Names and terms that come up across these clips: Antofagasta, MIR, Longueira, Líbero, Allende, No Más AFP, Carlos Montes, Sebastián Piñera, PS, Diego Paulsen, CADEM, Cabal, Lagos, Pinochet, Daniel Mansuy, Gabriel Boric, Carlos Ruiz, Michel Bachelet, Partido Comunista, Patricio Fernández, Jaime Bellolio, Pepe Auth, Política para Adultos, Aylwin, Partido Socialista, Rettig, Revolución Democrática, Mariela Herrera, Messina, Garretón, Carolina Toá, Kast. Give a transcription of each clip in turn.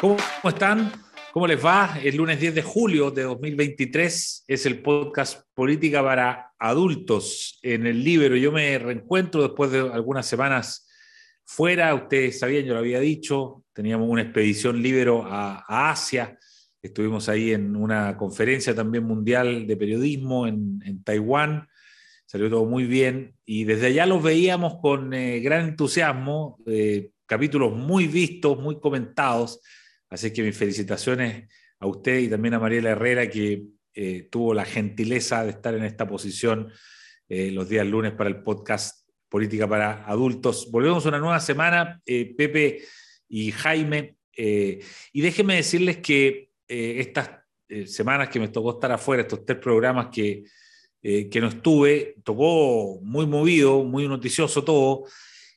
¿Cómo están? ¿Cómo les va? El lunes 10 de julio de 2023 es el podcast Política para Adultos en el Líbero. Yo me reencuentro después de algunas semanas fuera. Ustedes sabían, yo lo había dicho, teníamos una expedición Líbero a Asia. Estuvimos ahí en una conferencia también mundial de periodismo en Taiwán. Salió todo muy bien. Y desde allá los veíamos con gran entusiasmo, capítulos muy vistos, muy comentados. Así que mis felicitaciones a usted y también a Mariela Herrera, que tuvo la gentileza de estar en esta posición los días lunes para el podcast Política para Adultos. Volvemos a una nueva semana, Pepe y Jaime. Y déjenme decirles que estas semanas que me tocó estar afuera, estos tres programas que no estuve, tocó muy movido, muy noticioso todo.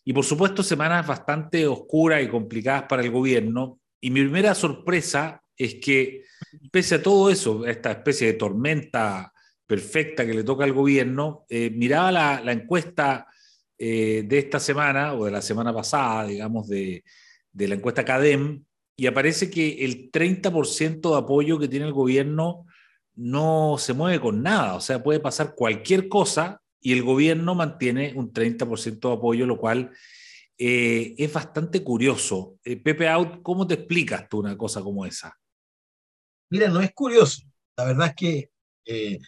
Y por supuesto semanas bastante oscuras y complicadas para el gobierno. Y mi primera sorpresa es que, pese a todo eso, esta especie de tormenta perfecta que le toca al gobierno, miraba la encuesta de esta semana, o de la semana pasada, digamos, de la encuesta CADEM, y aparece que el 30% de apoyo que tiene el gobierno no se mueve con nada. O sea, puede pasar cualquier cosa y el gobierno mantiene un 30% de apoyo, lo cual... es bastante curioso. Pepe Auth, ¿cómo te explicas tú una cosa como esa? Mira, no es curioso. La verdad es que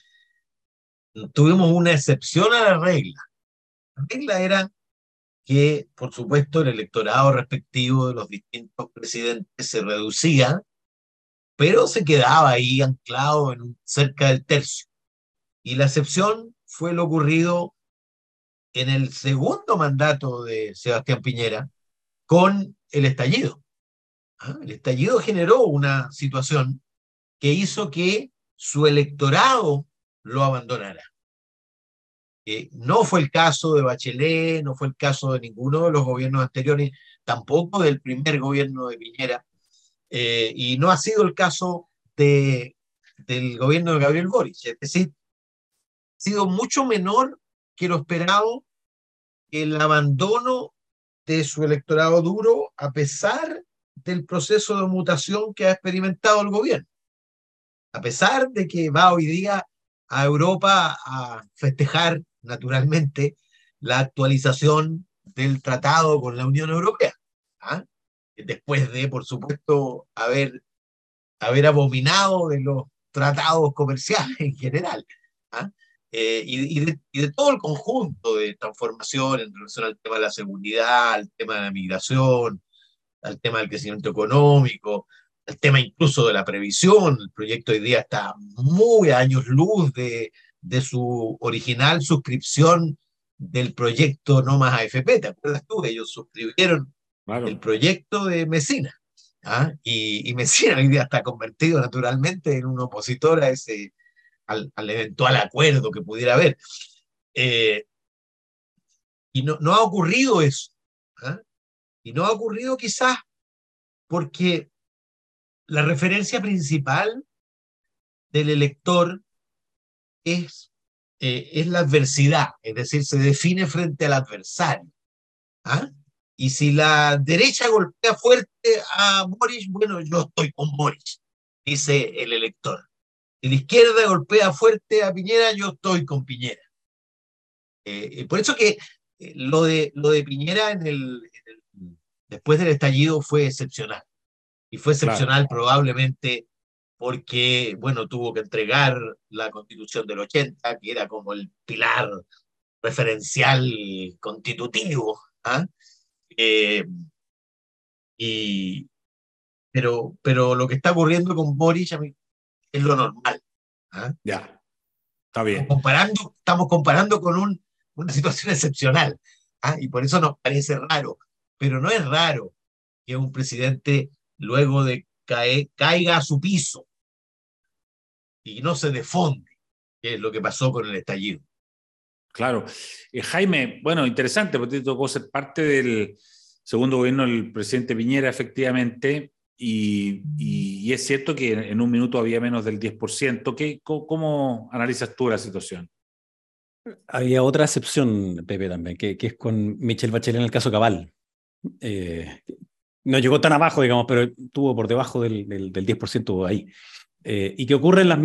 tuvimos una excepción a la regla. La regla era que, por supuesto, el electorado respectivo de los distintos presidentes se reducía, pero se quedaba ahí anclado en cerca del tercio. Y la excepción fue lo ocurrido en el segundo mandato de Sebastián Piñera, con el estallido. El estallido generó una situación que hizo que su electorado lo abandonara. No fue el caso de Bachelet, no fue el caso de ninguno de los gobiernos anteriores, tampoco del primer gobierno de Piñera, y no ha sido el caso del gobierno de Gabriel Boric. Es decir, ha sido mucho menor que lo esperado, el abandono de su electorado duro a pesar del proceso de mutación que ha experimentado el gobierno. A pesar de que va hoy día a Europa a festejar, naturalmente, la actualización del tratado con la Unión Europea. Después de, por supuesto, haber abominado de los tratados comerciales en general. Y de todo el conjunto de transformación en relación al tema de la seguridad, al tema de la migración, al tema del crecimiento económico, al tema incluso de la previsión. El proyecto hoy día está muy a años luz de su original suscripción del proyecto No Más AFP. ¿Te acuerdas tú? Ellos suscribieron el proyecto de Messina. Y Messina hoy día está convertido naturalmente en un opositor a ese... Al eventual acuerdo que pudiera haber. Y no ha ocurrido eso. Y no ha ocurrido quizás porque la referencia principal del elector es la adversidad, es decir, se define frente al adversario. Y si la derecha golpea fuerte a Boric, bueno, yo estoy con Boric, dice el elector. Si la izquierda golpea fuerte a Piñera, yo estoy con Piñera. Por eso que lo de Piñera después del estallido fue excepcional. Y fue excepcional probablemente porque, bueno, tuvo que entregar la Constitución del 80, que era como el pilar referencial constitutivo. Pero lo que está ocurriendo con Boric, a mí, es lo normal. Ya, está bien. Estamos comparando con una situación excepcional, y por eso nos parece raro, pero no es raro que un presidente luego de caiga a su piso y no se defonde, que es lo que pasó con el estallido. Claro. Jaime, bueno, interesante, porque tocó ser parte del segundo gobierno del presidente Piñera, efectivamente. Y es cierto que en un minuto había menos del 10%. ¿Cómo analizas tú la situación? Había otra excepción, Pepe, también, que es con Michel Bachelet en el caso Cabal, no llegó tan abajo, digamos, pero estuvo por debajo del 10% ahí. Y que ocurre el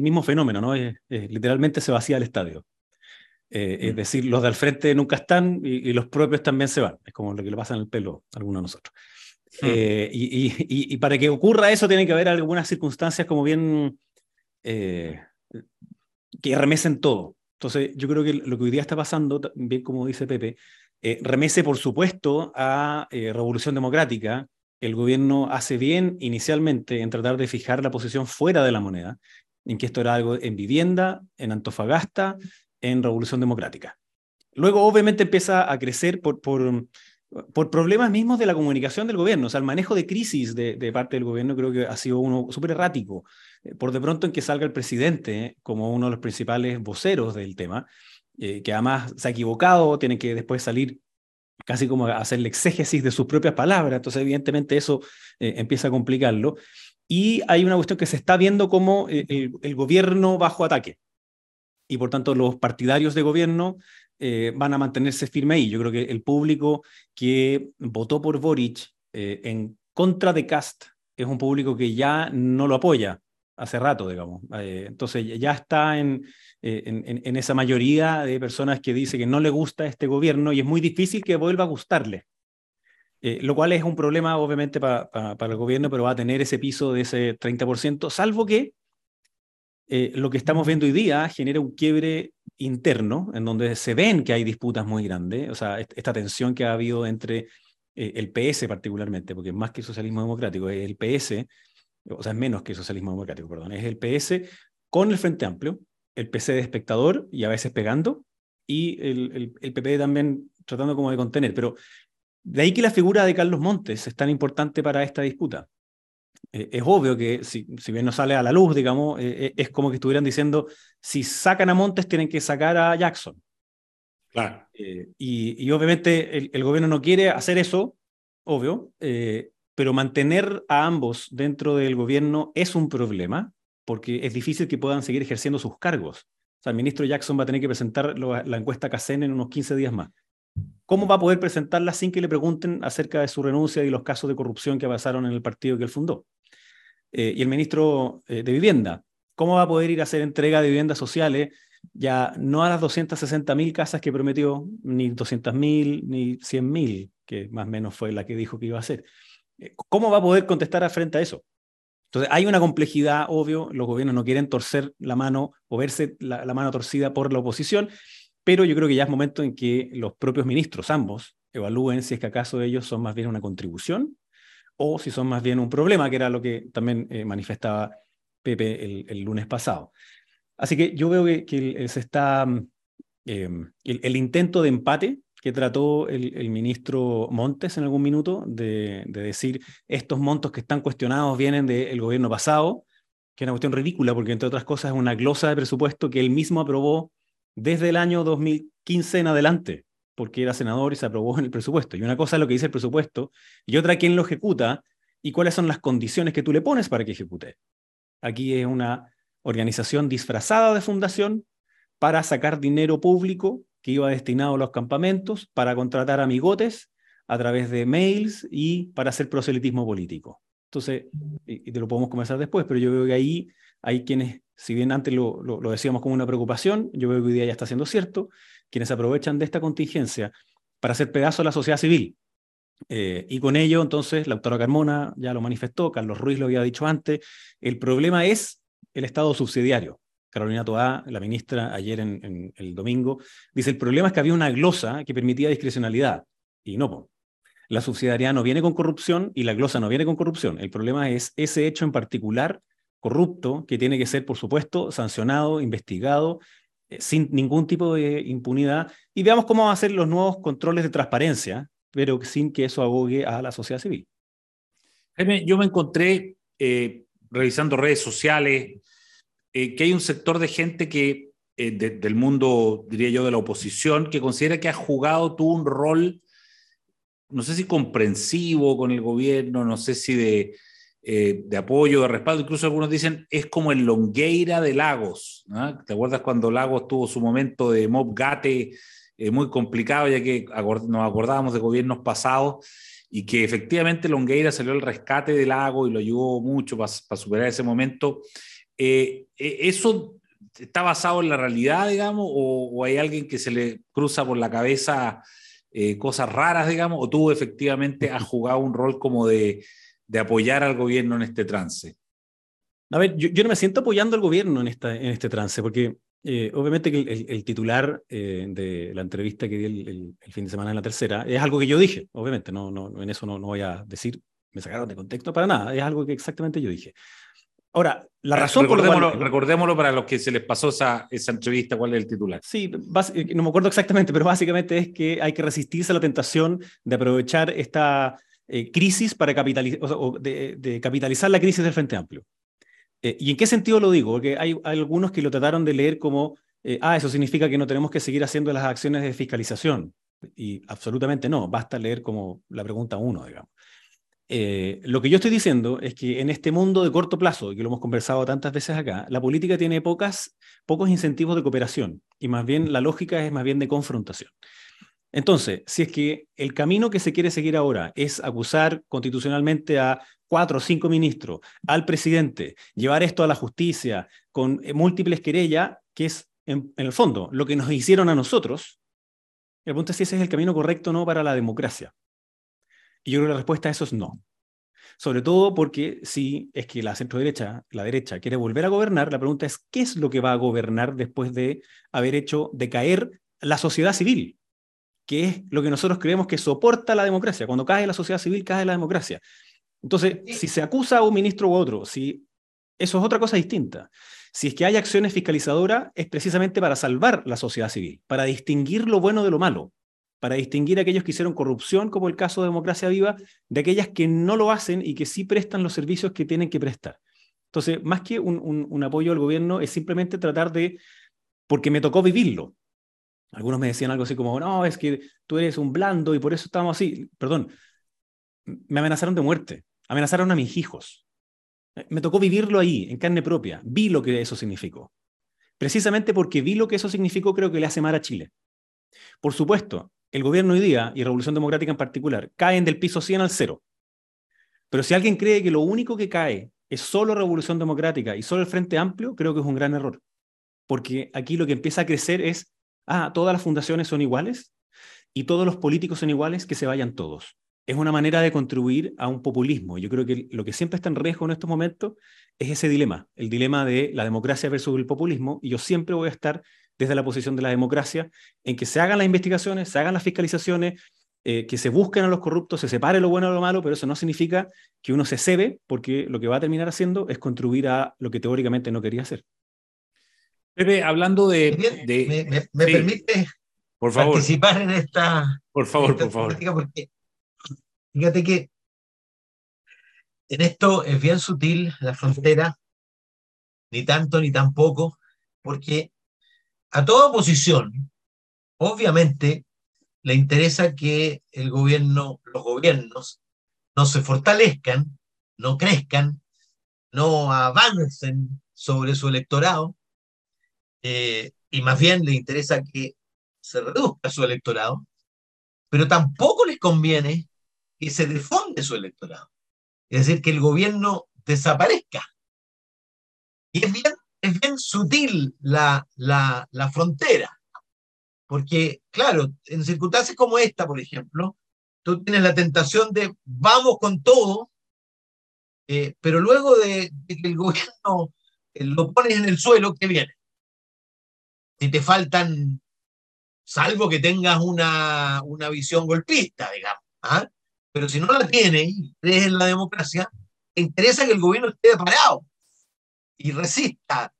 mismo fenómeno, ¿no? Literalmente se vacía el estadio. Es decir, los de al frente nunca están y los propios también se van. Es como lo que le pasa en el pelo a algunos de nosotros. Y para que ocurra eso tiene que haber algunas circunstancias como bien que remecen todo. Entonces yo creo que lo que hoy día está pasando, bien como dice Pepe, remece por supuesto a Revolución Democrática. El gobierno hace bien inicialmente en tratar de fijar la posición fuera de la moneda, en que esto era algo en vivienda, en Antofagasta, en Revolución Democrática. Luego obviamente empieza a crecer por problemas mismos de la comunicación del gobierno. O sea, el manejo de crisis de parte del gobierno creo que ha sido uno súper errático. Por de pronto en que salga el presidente como uno de los principales voceros del tema, que además se ha equivocado, tiene que después salir casi como a hacer la exégesis de sus propias palabras. Entonces evidentemente eso empieza a complicarlo. Y hay una cuestión que se está viendo como el gobierno bajo ataque. Y por tanto los partidarios de gobierno van a mantenerse firme ahí. Yo creo que el público que votó por Boric en contra de Kast es un público que ya no lo apoya hace rato, digamos. Entonces ya está en esa mayoría de personas que dice que no le gusta este gobierno y es muy difícil que vuelva a gustarle. Lo cual es un problema obviamente para el gobierno, pero va a tener ese piso de ese 30%, salvo que lo que estamos viendo hoy día genera un quiebre interno, en donde se ven que hay disputas muy grandes, o sea, esta tensión que ha habido entre el PS particularmente, porque más que el socialismo democrático, es el PS, o sea, es menos que el socialismo democrático, perdón, es el PS con el Frente Amplio, el PC de espectador y a veces pegando, y el PP también tratando como de contener, pero de ahí que la figura de Carlos Montes es tan importante para esta disputa. Es obvio que si bien no sale a la luz, digamos, es como que estuvieran diciendo, si sacan a Montes tienen que sacar a Jackson. Claro. Y obviamente el gobierno no quiere hacer eso, obvio, pero mantener a ambos dentro del gobierno es un problema, porque es difícil que puedan seguir ejerciendo sus cargos. O sea, el ministro Jackson va a tener que presentar la encuesta CASEN en unos 15 días más. ¿Cómo va a poder presentarla sin que le pregunten acerca de su renuncia y los casos de corrupción que pasaron en el partido que él fundó? Y el ministro de Vivienda, ¿cómo va a poder ir a hacer entrega de viviendas sociales ya no a las 260.000 casas que prometió, ni 200.000, ni 100.000, que más o menos fue la que dijo que iba a hacer? ¿Cómo va a poder contestar frente a eso? Entonces hay una complejidad, obvio, los gobiernos no quieren torcer la mano o verse la mano torcida por la oposición, pero yo creo que ya es momento en que los propios ministros, ambos, evalúen si es que acaso ellos son más bien una contribución o si son más bien un problema, que era lo que también manifestaba Pepe el lunes pasado. Así que yo veo que se está el intento de empate que trató el ministro Montes en algún minuto, de decir estos montos que están cuestionados vienen del gobierno pasado, que es una cuestión ridícula porque entre otras cosas es una glosa de presupuesto que él mismo aprobó desde el año 2015 en adelante, porque era senador y se aprobó en el presupuesto. Y una cosa es lo que dice el presupuesto, y otra quién lo ejecuta, y cuáles son las condiciones que tú le pones para que ejecute. Aquí es una organización disfrazada de fundación para sacar dinero público que iba destinado a los campamentos, para contratar amigotes a través de mails y para hacer proselitismo político. Entonces, y te lo podemos conversar después, pero yo veo que ahí hay quienes, si bien antes lo decíamos como una preocupación, yo veo que hoy día ya está siendo cierto, quienes aprovechan de esta contingencia para hacer pedazo a la sociedad civil. Y con ello, entonces, la doctora Carmona ya lo manifestó, Carlos Ruiz lo había dicho antes, el problema es el Estado subsidiario. Carolina Toá, la ministra, ayer en el domingo, dice, el problema es que había una glosa que permitía discrecionalidad, y no, la subsidiariedad no viene con corrupción y la glosa no viene con corrupción. El problema es ese hecho en particular corrupto que tiene que ser, por supuesto, sancionado, investigado, sin ningún tipo de impunidad. Y veamos cómo van a ser los nuevos controles de transparencia, pero sin que eso abogue a la sociedad civil. Jaime, yo me encontré, revisando redes sociales, que hay un sector de gente que, del mundo, diría yo, de la oposición, que considera que has jugado tú un rol, no sé si comprensivo con el gobierno, no sé si de apoyo, de respaldo, incluso algunos dicen es como el Longueira de Lagos, ¿no? ¿Te acuerdas cuando Lagos tuvo su momento de mob gate muy complicado, ya que nos acordábamos de gobiernos pasados? y que efectivamente Longueira salió al rescate de Lagos y lo ayudó mucho para superar ese momento. ¿Eso está basado en la realidad, digamos, o hay alguien que se le cruza por la cabeza cosas raras, digamos, o tú efectivamente has jugado un rol como de apoyar al gobierno en este trance? A ver, yo no me siento apoyando al gobierno en este trance, porque obviamente que el titular de la entrevista que di el fin de semana en La Tercera es algo que yo dije, obviamente, no en eso no voy a decir, me sacaron de contexto para nada, es algo que exactamente yo dije. Ahora, la razón por la cual... Recordémoslo para los que se les pasó esa entrevista, ¿cuál es el titular? Sí, no me acuerdo exactamente, pero básicamente es que hay que resistirse a la tentación de aprovechar esta crisis para capitalizar la crisis del Frente Amplio. ¿Y en qué sentido lo digo? Porque hay algunos que lo trataron de leer como, eso significa que no tenemos que seguir haciendo las acciones de fiscalización. Y absolutamente no, basta leer como la pregunta 1, digamos. Lo que yo estoy diciendo es que en este mundo de corto plazo, y que lo hemos conversado tantas veces acá, la política tiene pocos incentivos de cooperación, y más bien la lógica es más bien de confrontación. Entonces, si es que el camino que se quiere seguir ahora es acusar constitucionalmente a 4 o 5 ministros, al presidente, llevar esto a la justicia con múltiples querellas, que es en el fondo lo que nos hicieron a nosotros, la pregunta es si ese es el camino correcto o no para la democracia. Y yo creo que la respuesta a eso es no. Sobre todo porque si es que la centroderecha, la derecha, quiere volver a gobernar, la pregunta es ¿qué es lo que va a gobernar después de haber hecho decaer la sociedad civil? Que es lo que nosotros creemos que soporta la democracia. Cuando cae la sociedad civil, cae la democracia. Entonces, si se acusa a un ministro u otro, eso es otra cosa distinta. Si es que hay acciones fiscalizadoras, es precisamente para salvar la sociedad civil, para distinguir lo bueno de lo malo, para distinguir a aquellos que hicieron corrupción, como el caso de Democracia Viva, de aquellas que no lo hacen y que sí prestan los servicios que tienen que prestar. Entonces, más que un apoyo al gobierno, es simplemente tratar de... porque me tocó vivirlo. Algunos me decían algo así como, no, es que tú eres un blando y por eso estamos así. Perdón, me amenazaron de muerte, amenazaron a mis hijos. Me tocó vivirlo ahí, en carne propia. Vi lo que eso significó. Precisamente porque vi lo que eso significó, creo que le hace mal a Chile. Por supuesto, el gobierno hoy día, y Revolución Democrática en particular, caen del piso 100 al 0. Pero si alguien cree que lo único que cae es solo Revolución Democrática y solo el Frente Amplio, creo que es un gran error. Porque aquí lo que empieza a crecer es, todas las fundaciones son iguales y todos los políticos son iguales, que se vayan todos. Es una manera de contribuir a un populismo. Yo creo que lo que siempre está en riesgo en estos momentos es ese dilema, el dilema de la democracia versus el populismo, y yo siempre voy a estar desde la posición de la democracia, en que se hagan las investigaciones, se hagan las fiscalizaciones, que se busquen a los corruptos, se separe lo bueno de lo malo, pero eso no significa que uno se cebe, porque lo que va a terminar haciendo es contribuir a lo que teóricamente no quería hacer. Pepe, hablando de ¿Me permite, por favor, participar en esta... Por favor. Porque fíjate que en esto es bien sutil la frontera, ni tanto ni tampoco, porque a toda oposición, obviamente, le interesa que los gobiernos, no se fortalezcan, no crezcan, no avancen sobre su electorado, y más bien le interesa que se reduzca su electorado, pero tampoco les conviene que se defonde su electorado. Es decir, que el gobierno desaparezca. Y es bien sutil la frontera, porque, claro, en circunstancias como esta, por ejemplo, tú tienes la tentación de vamos con todo, pero luego de que el gobierno lo pones en el suelo, ¿qué viene? Si te faltan, salvo que tengas una visión golpista, digamos, pero si no la tienes y crees en la democracia, te interesa que el gobierno esté parado y resista,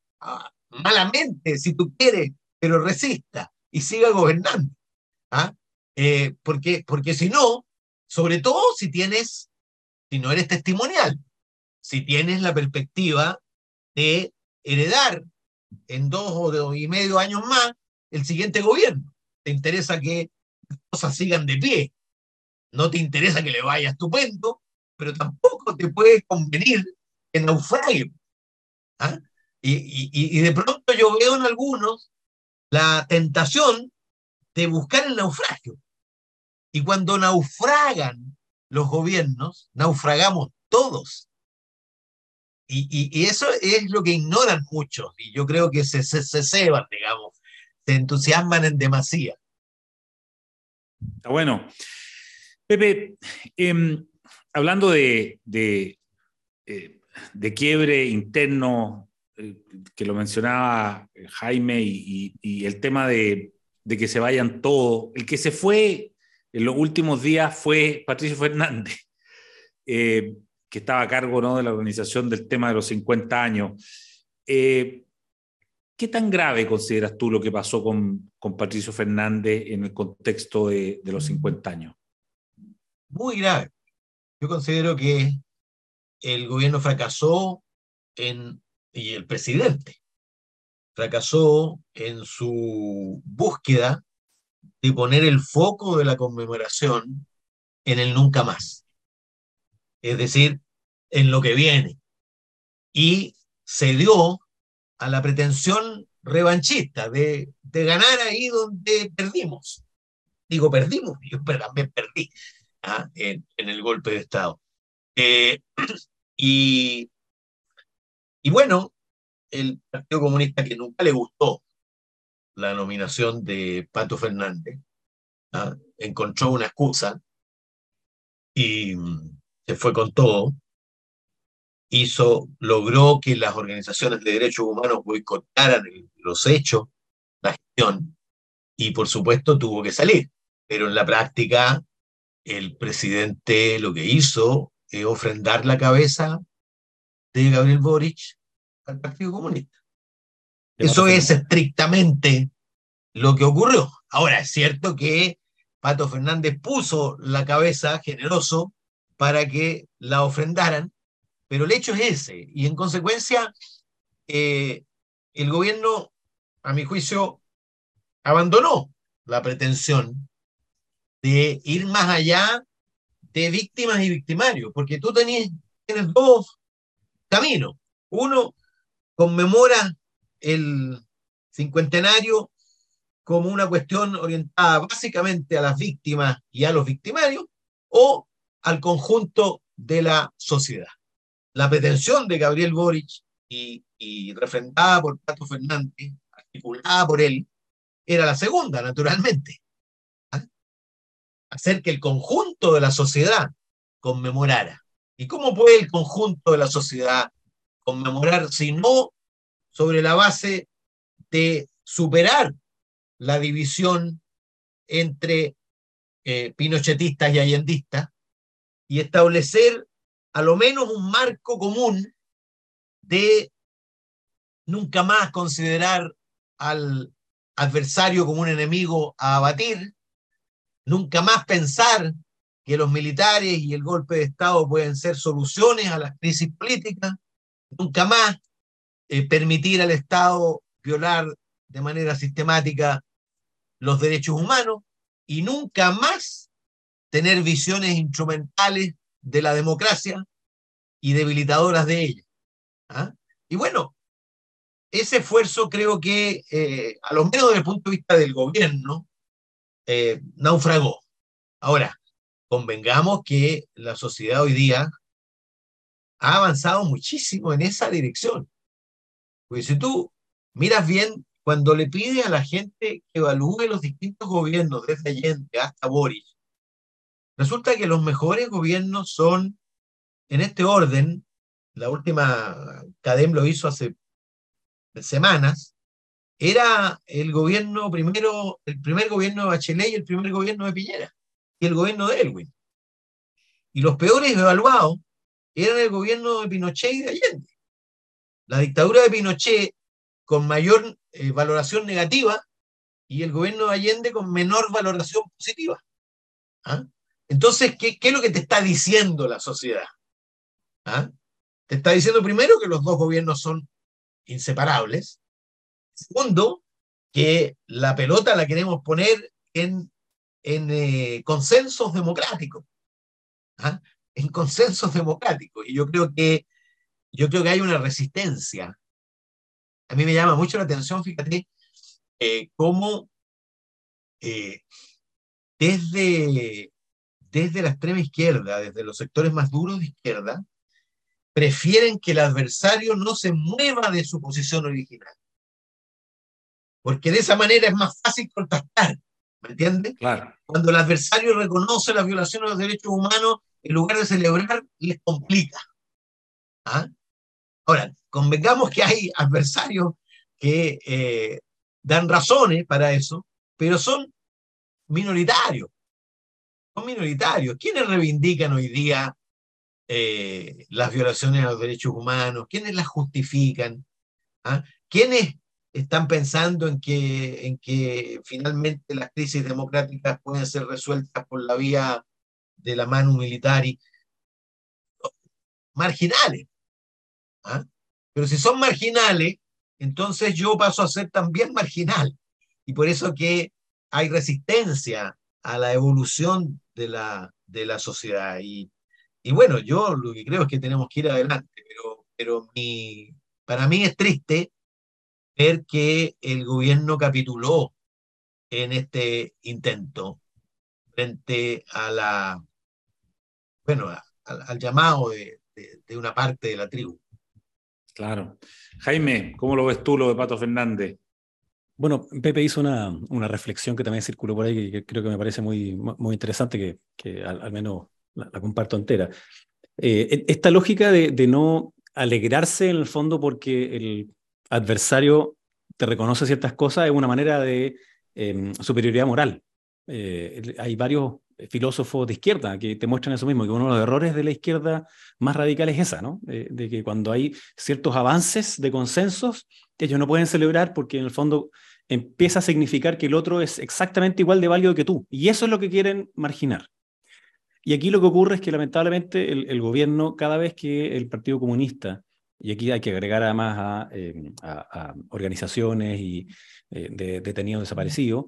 malamente si tú quieres, pero resista y siga gobernando, porque si no, sobre todo si no eres testimonial, si tienes la perspectiva de heredar en 2 o 2,5 años más el siguiente gobierno, te interesa que las cosas sigan de pie, no te interesa que le vaya estupendo, pero tampoco te puede convenir que naufrague. Y de pronto yo veo en algunos la tentación de buscar el naufragio, y cuando naufragan los gobiernos, naufragamos todos. Y eso es lo que ignoran muchos, y yo creo que se ceban, digamos, se entusiasman en demasía. Está bueno. Pepe, hablando de quiebre interno, que lo mencionaba Jaime, y el tema de que se vayan todos, el que se fue en los últimos días fue Patricio Fernández, que estaba a cargo, ¿no?, de la organización del tema de los 50 años. ¿Qué tan grave consideras tú lo que pasó con Patricio Fernández en el contexto de los 50 años? Muy grave. Yo considero que el gobierno fracasó y el presidente fracasó en su búsqueda de poner el foco de la conmemoración en el nunca más. Es decir, en lo que viene. Y se dio a la pretensión revanchista de ganar ahí donde perdimos. Digo, perdimos, yo también perdí en el golpe de Estado. Y bueno, el Partido Comunista, que nunca le gustó la nominación de Pato Fernández, encontró una excusa y se fue con todo, logró que las organizaciones de derechos humanos boicotaran los hechos, la gestión, y por supuesto tuvo que salir. Pero en la práctica, el presidente lo que hizo es ofrendar la cabeza de Gabriel Boric al Partido Comunista. Eso es estrictamente lo que ocurrió. Ahora, es cierto que Pato Fernández puso la cabeza generoso para que la ofrendaran, pero el hecho es ese, y en consecuencia el gobierno, a mi juicio, abandonó la pretensión de ir más allá de víctimas y victimarios, porque tú tienes dos caminos. Uno, conmemora el cincuentenario como una cuestión orientada básicamente a las víctimas y a los victimarios, o al conjunto de la sociedad. La pretensión de Gabriel Boric y refrendada por Pato Fernández, articulada por él, era la segunda, naturalmente. Hacer que el conjunto de la sociedad conmemorara. ¿Y cómo puede el conjunto de la sociedad conmemorar si no sobre la base de superar la división entre pinochetistas y allendistas, y establecer a lo menos un marco común de nunca más considerar al adversario como un enemigo a abatir, nunca más pensar que los militares y el golpe de Estado pueden ser soluciones a las crisis políticas, nunca más permitir al Estado violar de manera sistemática los derechos humanos, y nunca más tener visiones instrumentales de la democracia y debilitadoras de ella. Y bueno, ese esfuerzo creo que, a lo menos desde el punto de vista del gobierno, naufragó. Ahora, convengamos que la sociedad hoy día ha avanzado muchísimo en esa dirección. Porque si tú miras bien, cuando le pide a la gente que evalúe los distintos gobiernos, desde Allende hasta Boric, resulta que los mejores gobiernos son, en este orden, la última CADEM lo hizo hace semanas, era el gobierno primero, el primer gobierno de Bachelet y el primer gobierno de Piñera, y el gobierno de Aylwin. Y los peores evaluados eran el gobierno de Pinochet y de Allende. La dictadura de Pinochet con mayor valoración negativa, y el gobierno de Allende con menor valoración positiva. Entonces, ¿qué es lo que te está diciendo la sociedad? Te está diciendo, primero, que los dos gobiernos son inseparables. Segundo, que la pelota la queremos poner en consensos democráticos. En consensos democráticos. Y yo creo que hay una resistencia. A mí me llama mucho la atención, fíjate, cómo desde desde la extrema izquierda, desde los sectores más duros de izquierda, prefieren que el adversario no se mueva de su posición original. Porque de esa manera es más fácil contactar, ¿me entiendes? Claro. Cuando el adversario reconoce las violaciones de los derechos humanos, en lugar de celebrar, les complica. ¿Ah? Ahora, convengamos que hay adversarios que dan razones para eso, pero son minoritarios. Son minoritarios. ¿Quiénes reivindican hoy día las violaciones a los derechos humanos? ¿Quiénes las justifican? ¿Ah? ¿Quiénes están pensando en que finalmente las crisis democráticas pueden ser resueltas por la vía de la mano militar? Y marginales. ¿Ah? Pero si son marginales, entonces yo paso a ser también marginal. Y por eso que hay resistencia a la evolución de la sociedad. Y bueno, yo lo que creo es que tenemos que ir adelante, pero para mí es triste ver que el gobierno capituló en este intento frente a la, bueno, al llamado de una parte de la tribu. Claro. Jaime, ¿cómo lo ves tú lo de Pato Fernández? Bueno, Pepe hizo una reflexión que también circuló por ahí, que creo que me parece muy, muy interesante, que al menos la comparto entera. Esta lógica de no alegrarse en el fondo porque el adversario te reconoce ciertas cosas es una manera de superioridad moral. Hay varios filósofos de izquierda que te muestran eso mismo, que uno de los errores de la izquierda más radical es esa, ¿no? De que cuando hay ciertos avances de consensos, ellos no pueden celebrar porque en el fondo empieza a significar que el otro es exactamente igual de válido que tú, y eso es lo que quieren marginar. Y aquí lo que ocurre es que lamentablemente el gobierno, cada vez que el Partido Comunista, y aquí hay que agregar además a organizaciones y, de detenidos desaparecidos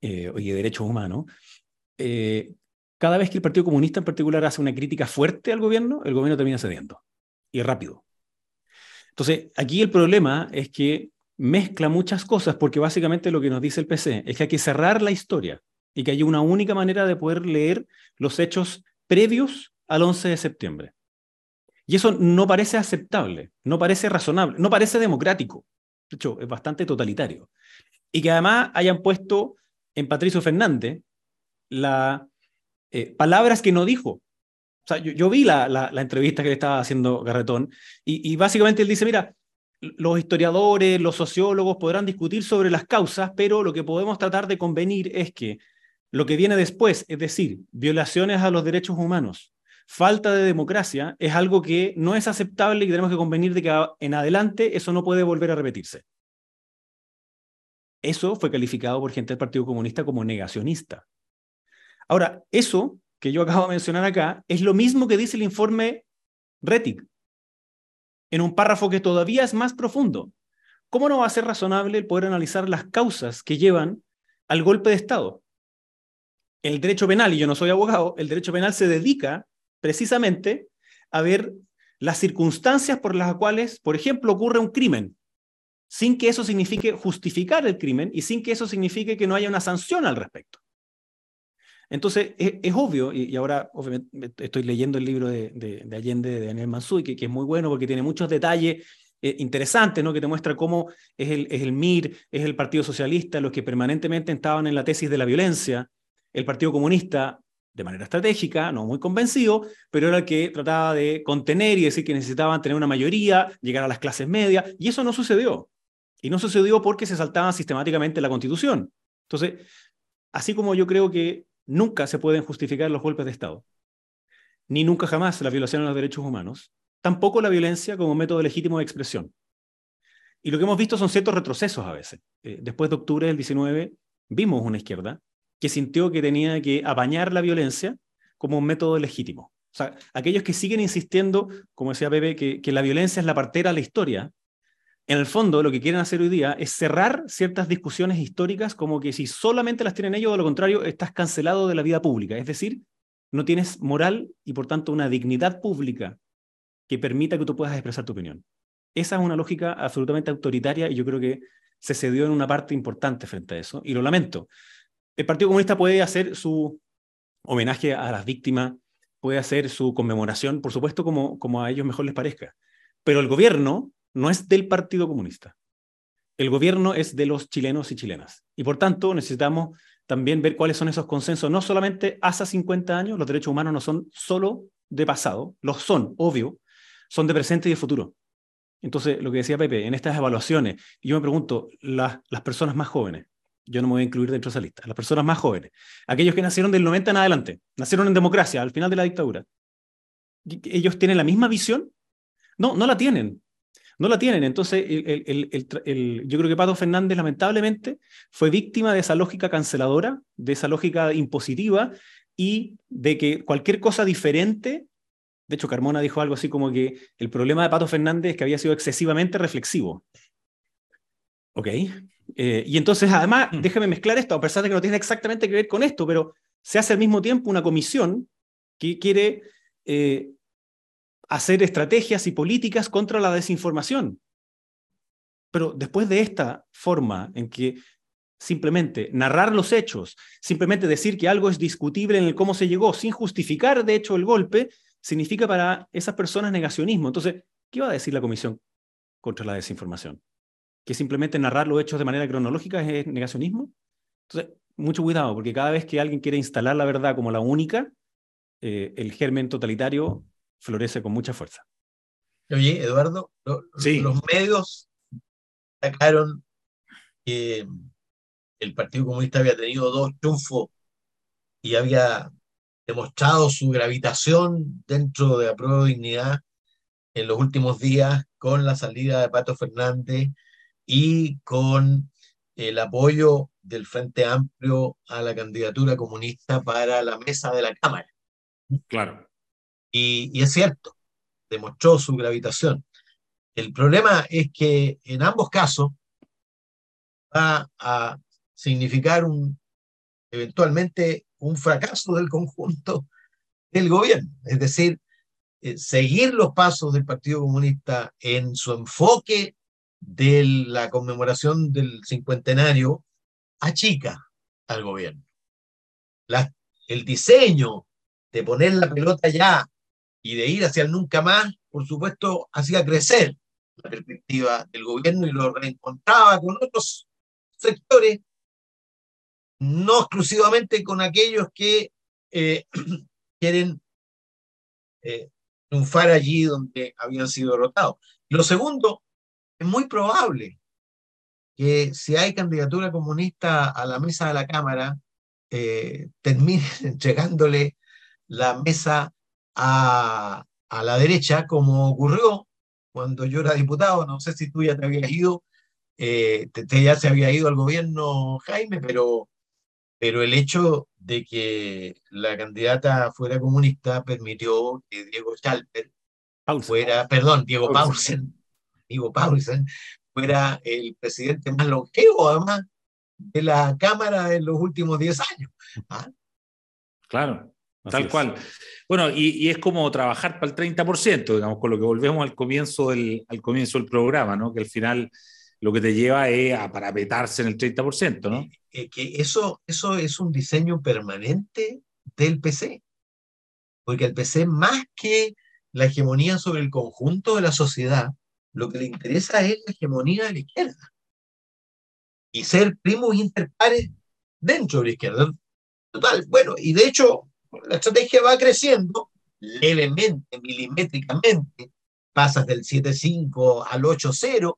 y de derechos humanos, cada vez que el Partido Comunista en particular hace una crítica fuerte al gobierno, el gobierno termina cediendo, y rápido. Entonces, aquí el problema es que mezcla muchas cosas, porque básicamente lo que nos dice el PC es que hay que cerrar la historia, y que hay una única manera de poder leer los hechos previos al 11 de septiembre. Y eso no parece aceptable, no parece razonable, no parece democrático. De hecho, es bastante totalitario. Y que además hayan puesto en Patricio Fernández palabras que no dijo. O sea, yo vi la entrevista que le estaba haciendo Garretón, y básicamente él dice, mira, los historiadores, los sociólogos podrán discutir sobre las causas, pero lo que podemos tratar de convenir es que lo que viene después, es decir, violaciones a los derechos humanos, falta de democracia, es algo que no es aceptable y tenemos que convenir de que en adelante eso no puede volver a repetirse. Eso fue calificado por gente del Partido Comunista como negacionista. Ahora, eso que yo acabo de mencionar acá es lo mismo que dice el informe Rettig, en un párrafo que todavía es más profundo. ¿Cómo no va a ser razonable el poder analizar las causas que llevan al golpe de Estado? El derecho penal, y yo no soy abogado, el derecho penal se dedica precisamente a ver las circunstancias por las cuales, por ejemplo, ocurre un crimen, sin que eso signifique justificar el crimen y sin que eso signifique que no haya una sanción al respecto. Entonces, es obvio, y ahora obviamente estoy leyendo el libro de Allende, de Daniel Mansuy, que es muy bueno porque tiene muchos detalles interesantes, ¿no? Que te muestra cómo es el MIR, es el Partido Socialista, los que permanentemente estaban en la tesis de la violencia, el Partido Comunista, de manera estratégica, no muy convencido, pero era el que trataba de contener y decir que necesitaban tener una mayoría, llegar a las clases medias, y eso no sucedió. Y no sucedió porque se saltaban sistemáticamente la Constitución. Entonces, así como yo creo que nunca se pueden justificar los golpes de Estado, ni nunca jamás la violación a los derechos humanos, tampoco la violencia como método legítimo de expresión. Y lo que hemos visto son ciertos retrocesos a veces. Después de octubre del 19, vimos una izquierda que sintió que tenía que apañar la violencia como un método legítimo. O sea, aquellos que siguen insistiendo, como decía Pepe, que la violencia es la partera de la historia, en el fondo lo que quieren hacer hoy día es cerrar ciertas discusiones históricas como que si solamente las tienen ellos, de lo contrario estás cancelado de la vida pública. Es decir, no tienes moral y por tanto una dignidad pública que permita que tú puedas expresar tu opinión. Esa es una lógica absolutamente autoritaria y yo creo que se cedió en una parte importante frente a eso, y lo lamento. El Partido Comunista puede hacer su homenaje a las víctimas, puede hacer su conmemoración, por supuesto, como a ellos mejor les parezca. Pero el gobierno no es del Partido Comunista. El gobierno es de los chilenos y chilenas. Y por tanto, necesitamos también ver cuáles son esos consensos. No solamente hace 50 años, los derechos humanos no son solo de pasado, los son, obvio, son de presente y de futuro. Entonces, lo que decía Pepe, en estas evaluaciones, yo me pregunto, las personas más jóvenes, yo no me voy a incluir dentro de esa lista, las personas más jóvenes, aquellos que nacieron del 90 en adelante, nacieron en democracia, al final de la dictadura, ¿ellos tienen la misma visión? No, no la tienen. No la tienen. Entonces, yo creo que Pato Fernández, lamentablemente, fue víctima de esa lógica canceladora, de esa lógica impositiva, y de que cualquier cosa diferente... De hecho, Carmona dijo algo así como que el problema de Pato Fernández es que había sido excesivamente reflexivo. ¿Ok? Y entonces, además, déjame mezclar esto, a pesar de que no tiene exactamente que ver con esto, pero se hace al mismo tiempo una comisión que quiere hacer estrategias y políticas contra la desinformación. Pero después de esta forma en que simplemente narrar los hechos, simplemente decir que algo es discutible en el cómo se llegó, sin justificar, de hecho, el golpe, significa para esas personas negacionismo. Entonces, ¿qué va a decir la Comisión contra la Desinformación? ¿Que simplemente narrar los hechos de manera cronológica es negacionismo? Entonces, mucho cuidado, porque cada vez que alguien quiere instalar la verdad como la única, el germen totalitario florece con mucha fuerza. Oye, Eduardo, sí. Los medios sacaron que el Partido Comunista había tenido 2 triunfos y había demostrado su gravitación dentro de la prueba de dignidad en los últimos días con la salida de Pato Fernández y con el apoyo del Frente Amplio a la candidatura comunista para la mesa de la Cámara. Claro. Y es cierto, demostró su gravitación. El problema es que en ambos casos va a significar eventualmente un fracaso del conjunto del gobierno, es decir, seguir los pasos del Partido Comunista en su enfoque de la conmemoración del cincuentenario achica al gobierno. El diseño de poner la pelota ya y de ir hacia el nunca más, por supuesto, hacía crecer la perspectiva del gobierno y lo reencontraba con otros sectores, no exclusivamente con aquellos que quieren triunfar allí donde habían sido derrotados. Lo segundo, es muy probable que si hay candidatura comunista a la mesa de la Cámara, terminen entregándole la mesa a la derecha, como ocurrió cuando yo era diputado. No sé si tú ya te habías ido, ya se había ido al gobierno, Jaime, pero el hecho de que la candidata fuera comunista permitió que Diego Paulsen fuera el presidente más longevo, además, de la Cámara en los últimos 10 años. ¿Ah? Claro, tal cual. Bueno, y es como trabajar para el 30%, digamos, con lo que volvemos al comienzo del programa, ¿no? Que al final lo que te lleva es a parapetarse en el 30%, ¿no? Que eso es un diseño permanente del PC, porque al PC, más que la hegemonía sobre el conjunto de la sociedad, lo que le interesa es la hegemonía de la izquierda y ser primos interpares dentro de la izquierda. Total, bueno, y de hecho la estrategia va creciendo levemente, milimétricamente, pasas del 7.5 al 8.0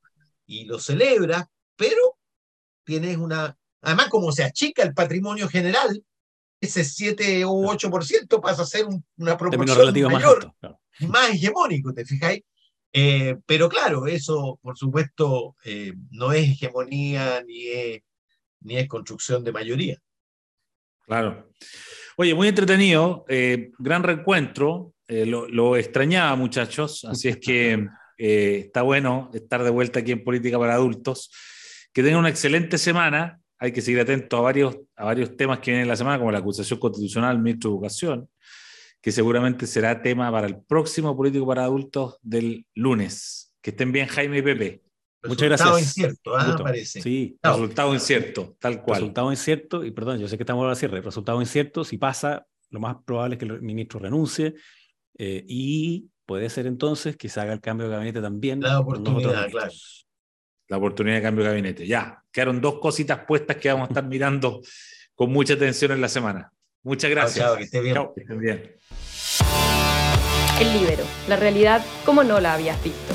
y lo celebras, pero tienes una... Además, como se achica el patrimonio general, ese 7 u 8% pasa a ser una proporción mayor, más hegemónico, ¿te fijáis? Pero claro, eso, por supuesto, no es hegemonía ni es construcción de mayoría. Claro. Oye, muy entretenido, gran reencuentro, lo extrañaba, muchachos, así es que está bueno estar de vuelta aquí en Política para Adultos. Que tengan una excelente semana. Hay que seguir atentos a varios temas que vienen en la semana, como la acusación constitucional al ministro de Educación, que seguramente será tema para el próximo Político para Adultos del lunes. Que estén bien, Jaime y Pepe. Muchas gracias. Resultado incierto, parece. Sí, resultado incierto, tal cual. Resultado incierto, y perdón, yo sé que estamos a la cierre, resultado incierto, si pasa, lo más probable es que el ministro renuncie y puede ser entonces que se haga el cambio de gabinete también. La oportunidad, claro. La oportunidad de cambio de gabinete. Ya, quedaron dos cositas puestas que vamos a estar mirando con mucha atención en la semana. Muchas gracias. Chao, que esté bien. Chao, que esté bien. El Líbero, la realidad como no la habías visto.